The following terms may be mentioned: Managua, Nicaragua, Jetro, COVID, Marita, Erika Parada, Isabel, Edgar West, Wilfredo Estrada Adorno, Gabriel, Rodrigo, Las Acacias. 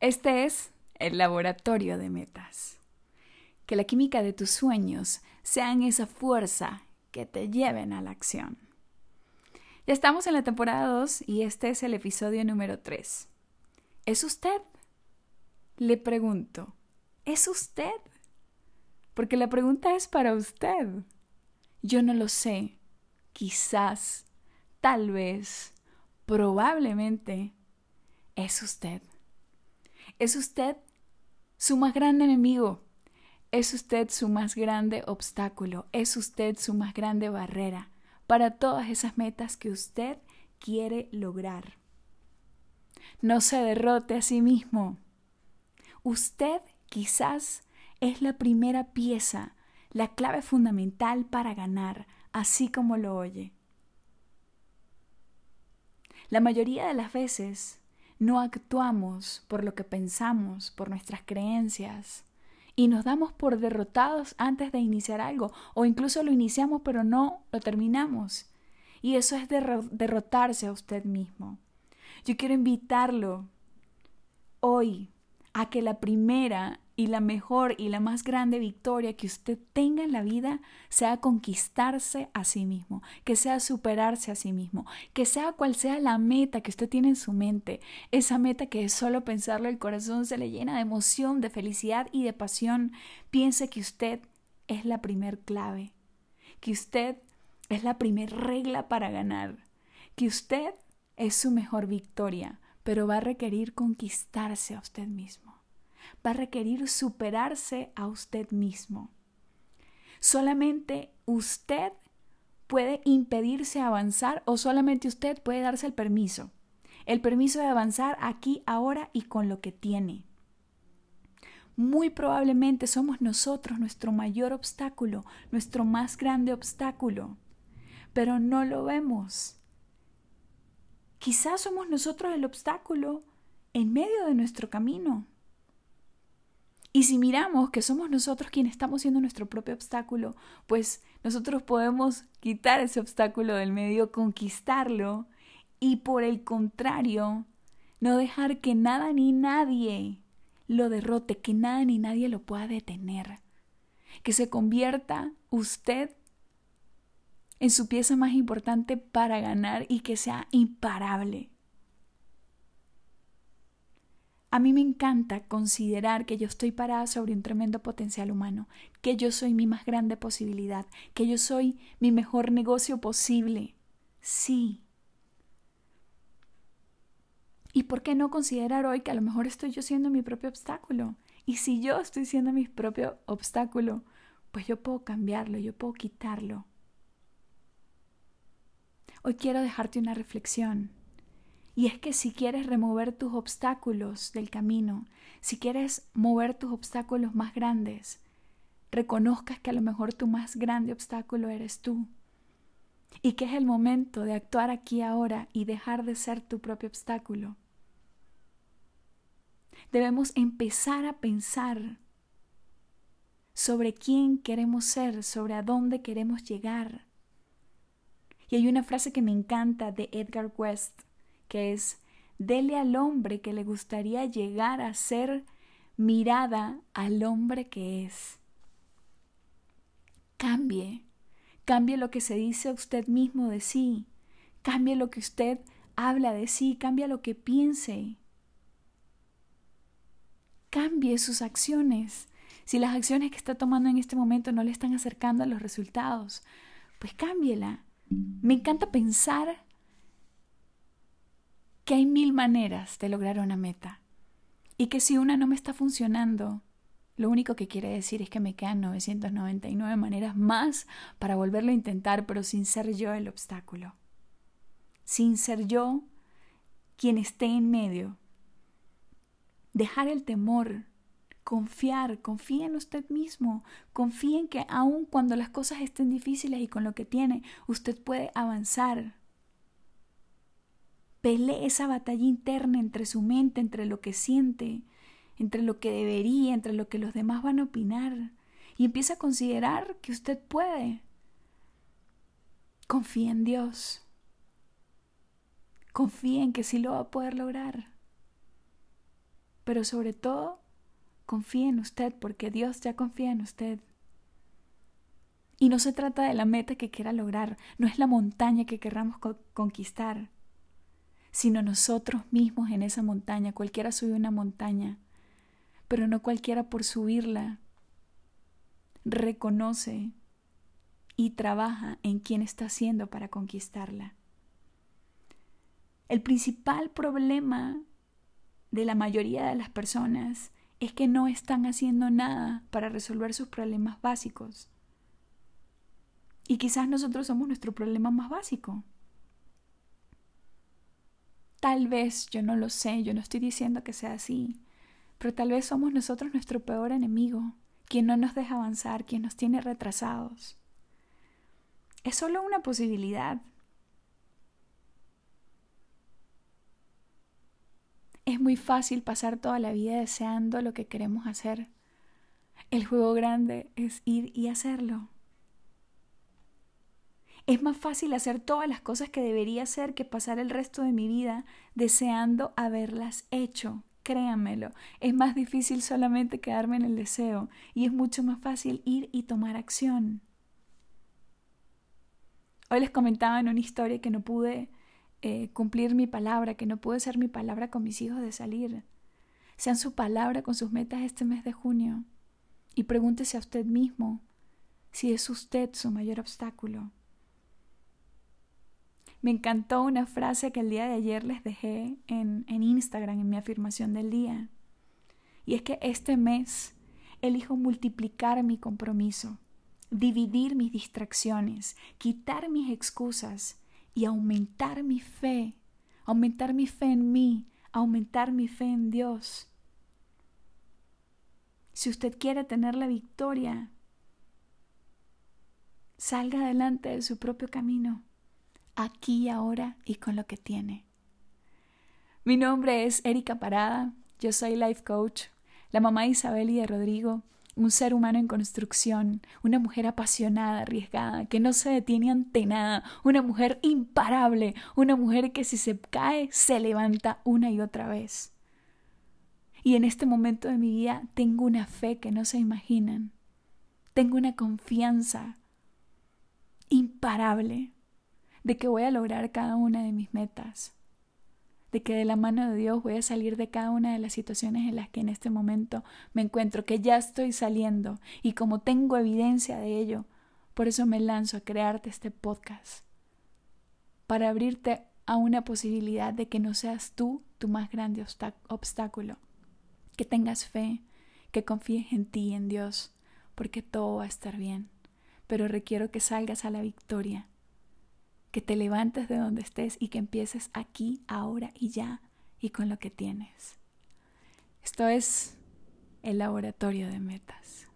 Este es el laboratorio de metas. Que la química de tus sueños sean esa fuerza que te lleven a la acción. Ya estamos en la temporada 2 y este es el episodio número 3. ¿Es usted? Le pregunto, ¿es usted? Porque la pregunta es para usted. Yo no lo sé. Quizás, tal vez, probablemente, es usted. Es usted su más grande enemigo. Es usted su más grande obstáculo. Es usted su más grande barrera para todas esas metas que usted quiere lograr. No se derrote a sí mismo. Usted quizás es la primera pieza, la clave fundamental para ganar, así como lo oye. La mayoría de las veces no actuamos por lo que pensamos, por nuestras creencias, y nos damos por derrotados antes de iniciar algo, o incluso lo iniciamos pero no lo terminamos. Y eso es derrotarse a usted mismo. Yo quiero invitarlo hoy a que la primera y la mejor y la más grande victoria que usted tenga en la vida sea conquistarse a sí mismo, que sea superarse a sí mismo, que sea cual sea la meta que usted tiene en su mente, esa meta que es solo pensarlo, el corazón se le llena de emoción, de felicidad y de pasión. Piense que usted es la primer clave, que usted es la primer regla para ganar, que usted es su mejor victoria, pero va a requerir conquistarse a usted mismo. Va a requerir superarse a usted mismo. Solamente usted puede impedirse avanzar o solamente usted puede darse el permiso. El permiso de avanzar aquí, ahora y con lo que tiene. Muy probablemente somos nosotros nuestro mayor obstáculo, nuestro más grande obstáculo, pero no lo vemos. Quizás somos nosotros el obstáculo en medio de nuestro camino. Y si miramos que somos nosotros quienes estamos siendo nuestro propio obstáculo, pues nosotros podemos quitar ese obstáculo del medio, conquistarlo y por el contrario, no dejar que nada ni nadie lo derrote, que nada ni nadie lo pueda detener. Que se convierta usted en su pieza más importante para ganar y que sea imparable. A mí me encanta considerar que yo estoy parada sobre un tremendo potencial humano, que yo soy mi más grande posibilidad, que yo soy mi mejor negocio posible. Sí. ¿Y por qué no considerar hoy que a lo mejor estoy yo siendo mi propio obstáculo? Y si yo estoy siendo mi propio obstáculo, pues yo puedo cambiarlo, yo puedo quitarlo. Hoy quiero dejarte una reflexión, y es que si quieres remover tus obstáculos del camino, si quieres mover tus obstáculos más grandes, reconozcas que a lo mejor tu más grande obstáculo eres tú, y que es el momento de actuar aquí ahora y dejar de ser tu propio obstáculo. Debemos empezar a pensar sobre quién queremos ser, sobre a dónde queremos llegar. Y hay una frase que me encanta de Edgar West, que es: dele al hombre que le gustaría llegar a ser mirada al hombre que es. Cambie lo que se dice a usted mismo de sí, cambie lo que usted habla de sí, cambie lo que piense, cambie sus acciones. Si las acciones que está tomando en este momento no le están acercando a los resultados, pues cámbiela. Me encanta pensar que hay 1000 maneras de lograr una meta y que si una no me está funcionando, lo único que quiere decir es que me quedan 999 maneras más para volverlo a intentar, pero sin ser yo el obstáculo, sin ser yo quien esté en medio. Dejar el temor. Confíe en usted mismo, confíe en que aun cuando las cosas estén difíciles y con lo que tiene, usted puede avanzar. Pelee esa batalla interna entre su mente, entre lo que siente, entre lo que debería, entre lo que los demás van a opinar, y empiece a considerar que usted puede. Confíe en Dios, confíe en que sí lo va a poder lograr. Pero sobre todo, confíe en usted, porque Dios ya confía en usted. Y no se trata de la meta que quiera lograr, no es la montaña que querramos conquistar, sino nosotros mismos en esa montaña. Cualquiera sube una montaña, pero no cualquiera por subirla. Reconoce y trabaja en quién está haciendo para conquistarla. El principal problema de la mayoría de las personas es que no están haciendo nada para resolver sus problemas básicos. Y quizás nosotros somos nuestro problema más básico. Tal vez, yo no lo sé, yo no estoy diciendo que sea así, pero tal vez somos nosotros nuestro peor enemigo, quien no nos deja avanzar, quien nos tiene retrasados. Es solo una posibilidad. Es muy fácil pasar toda la vida deseando lo que queremos hacer. El juego grande es ir y hacerlo. Es más fácil hacer todas las cosas que debería hacer que pasar el resto de mi vida deseando haberlas hecho. Créanmelo, es más difícil solamente quedarme en el deseo y es mucho más fácil ir y tomar acción. Hoy les comentaba en una historia que no pude cumplir mi palabra, que no pude ser mi palabra con mis hijos de salir. Sean su palabra con sus metas este mes de junio y pregúntese a usted mismo si es usted su mayor obstáculo. Me encantó una frase que el día de ayer les dejé en Instagram, en mi afirmación del día. Y es que este mes elijo multiplicar mi compromiso, dividir mis distracciones, quitar mis excusas y aumentar mi fe en mí, aumentar mi fe en Dios. Si usted quiere tener la victoria, salga adelante de su propio camino. Aquí y ahora y con lo que tiene. Mi nombre es Erika Parada, yo soy Life Coach, la mamá de Isabel y de Rodrigo, un ser humano en construcción, una mujer apasionada, arriesgada, que no se detiene ante nada, una mujer imparable, una mujer que si se cae se levanta una y otra vez. Y en este momento de mi vida tengo una fe que no se imaginan, tengo una confianza imparable de que voy a lograr cada una de mis metas, de que de la mano de Dios voy a salir de cada una de las situaciones en las que en este momento me encuentro, que ya estoy saliendo y como tengo evidencia de ello, por eso me lanzo a crearte este podcast, para abrirte a una posibilidad de que no seas tú tu más grande obstáculo, que tengas fe, que confíes en ti y en Dios, porque todo va a estar bien, pero requiero que salgas a la victoria, que te levantes de donde estés y que empieces aquí, ahora y ya y con lo que tienes. Esto es el laboratorio de metas.